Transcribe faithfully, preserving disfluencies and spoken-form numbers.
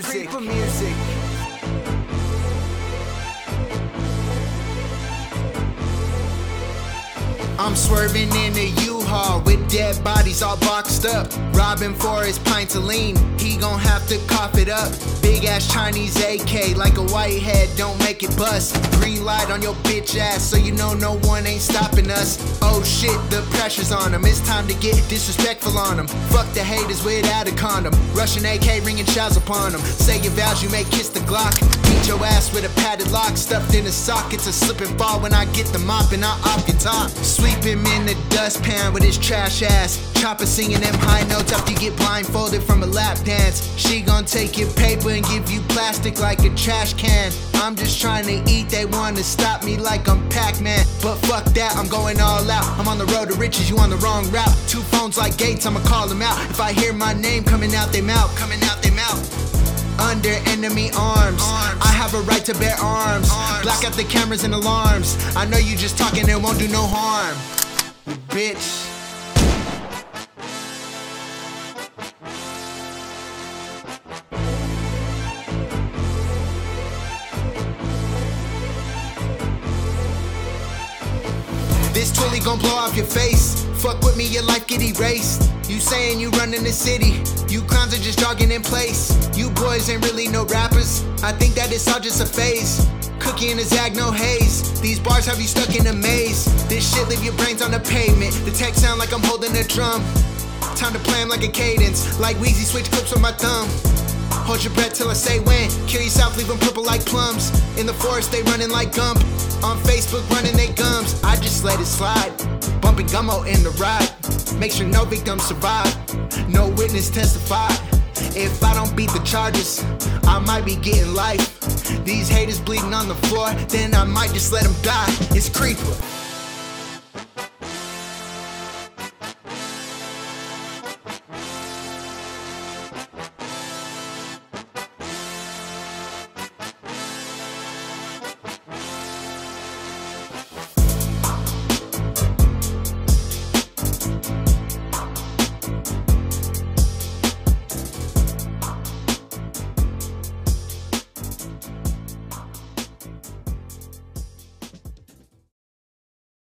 Creepa, Creepa music. I'm swerving in a U-Haul with dead bodies all boxed up. Robbing for his pints of lean, he gon' have to cough it up. Big ass Chinese A K, like a whitehead, don't make it bust. Green light on your bitch ass, so you know no one ain't stopping us. Oh shit, the pressure's on him, it's time to get disrespectful on him. Fuck the haters without a condom, Russian A K ringing shouts upon him. Say your vows, you may kiss the Glock. Beat your ass with a padded lock, stuffed in a sock. It's a slip and fall when I get the mop and I off your top. Sweep him in the dustpan with his trash ass. Chopper singing them high notes after you get blindfolded from a lap dance. She gon' take your paper and give you plastic like a trash can. I'm just trying to eat, they wanna stop me like I'm Pac-Man. But fuck that, I'm going all out. I'm on the road to riches, you on the wrong route. Two phones like Gates, I'ma call them out. If I hear my name coming out they mouth, coming out they mouth. Under enemy arms. arms, I have a right to bear arms. arms Black out the cameras and alarms. I know you just talking and won't do no harm, bitch. This twilly gon' blow off your face. Fuck with me, your life get erased. You saying you running the city, you clowns are just jogging in place. You boys ain't really no rappers, I think that it's all just a phase. Cookie in a zag, no haze. These bars have you stuck in a maze. This shit leave your brains on the pavement. The tech sound like I'm holding a drum. Time to play 'em like a cadence, like Weezy switch clips with my thumb. Hold your breath till I say when. Kill yourself, leave them purple like plums. In the forest they running like Gump. On Facebook running they gums. I just let it slide, bumping gummo in the ride. Make sure no victims survive, no witness testify. If I don't beat the charges, I might be getting life. These haters bleeding on the floor, then I might just let them die. It's Kreepa.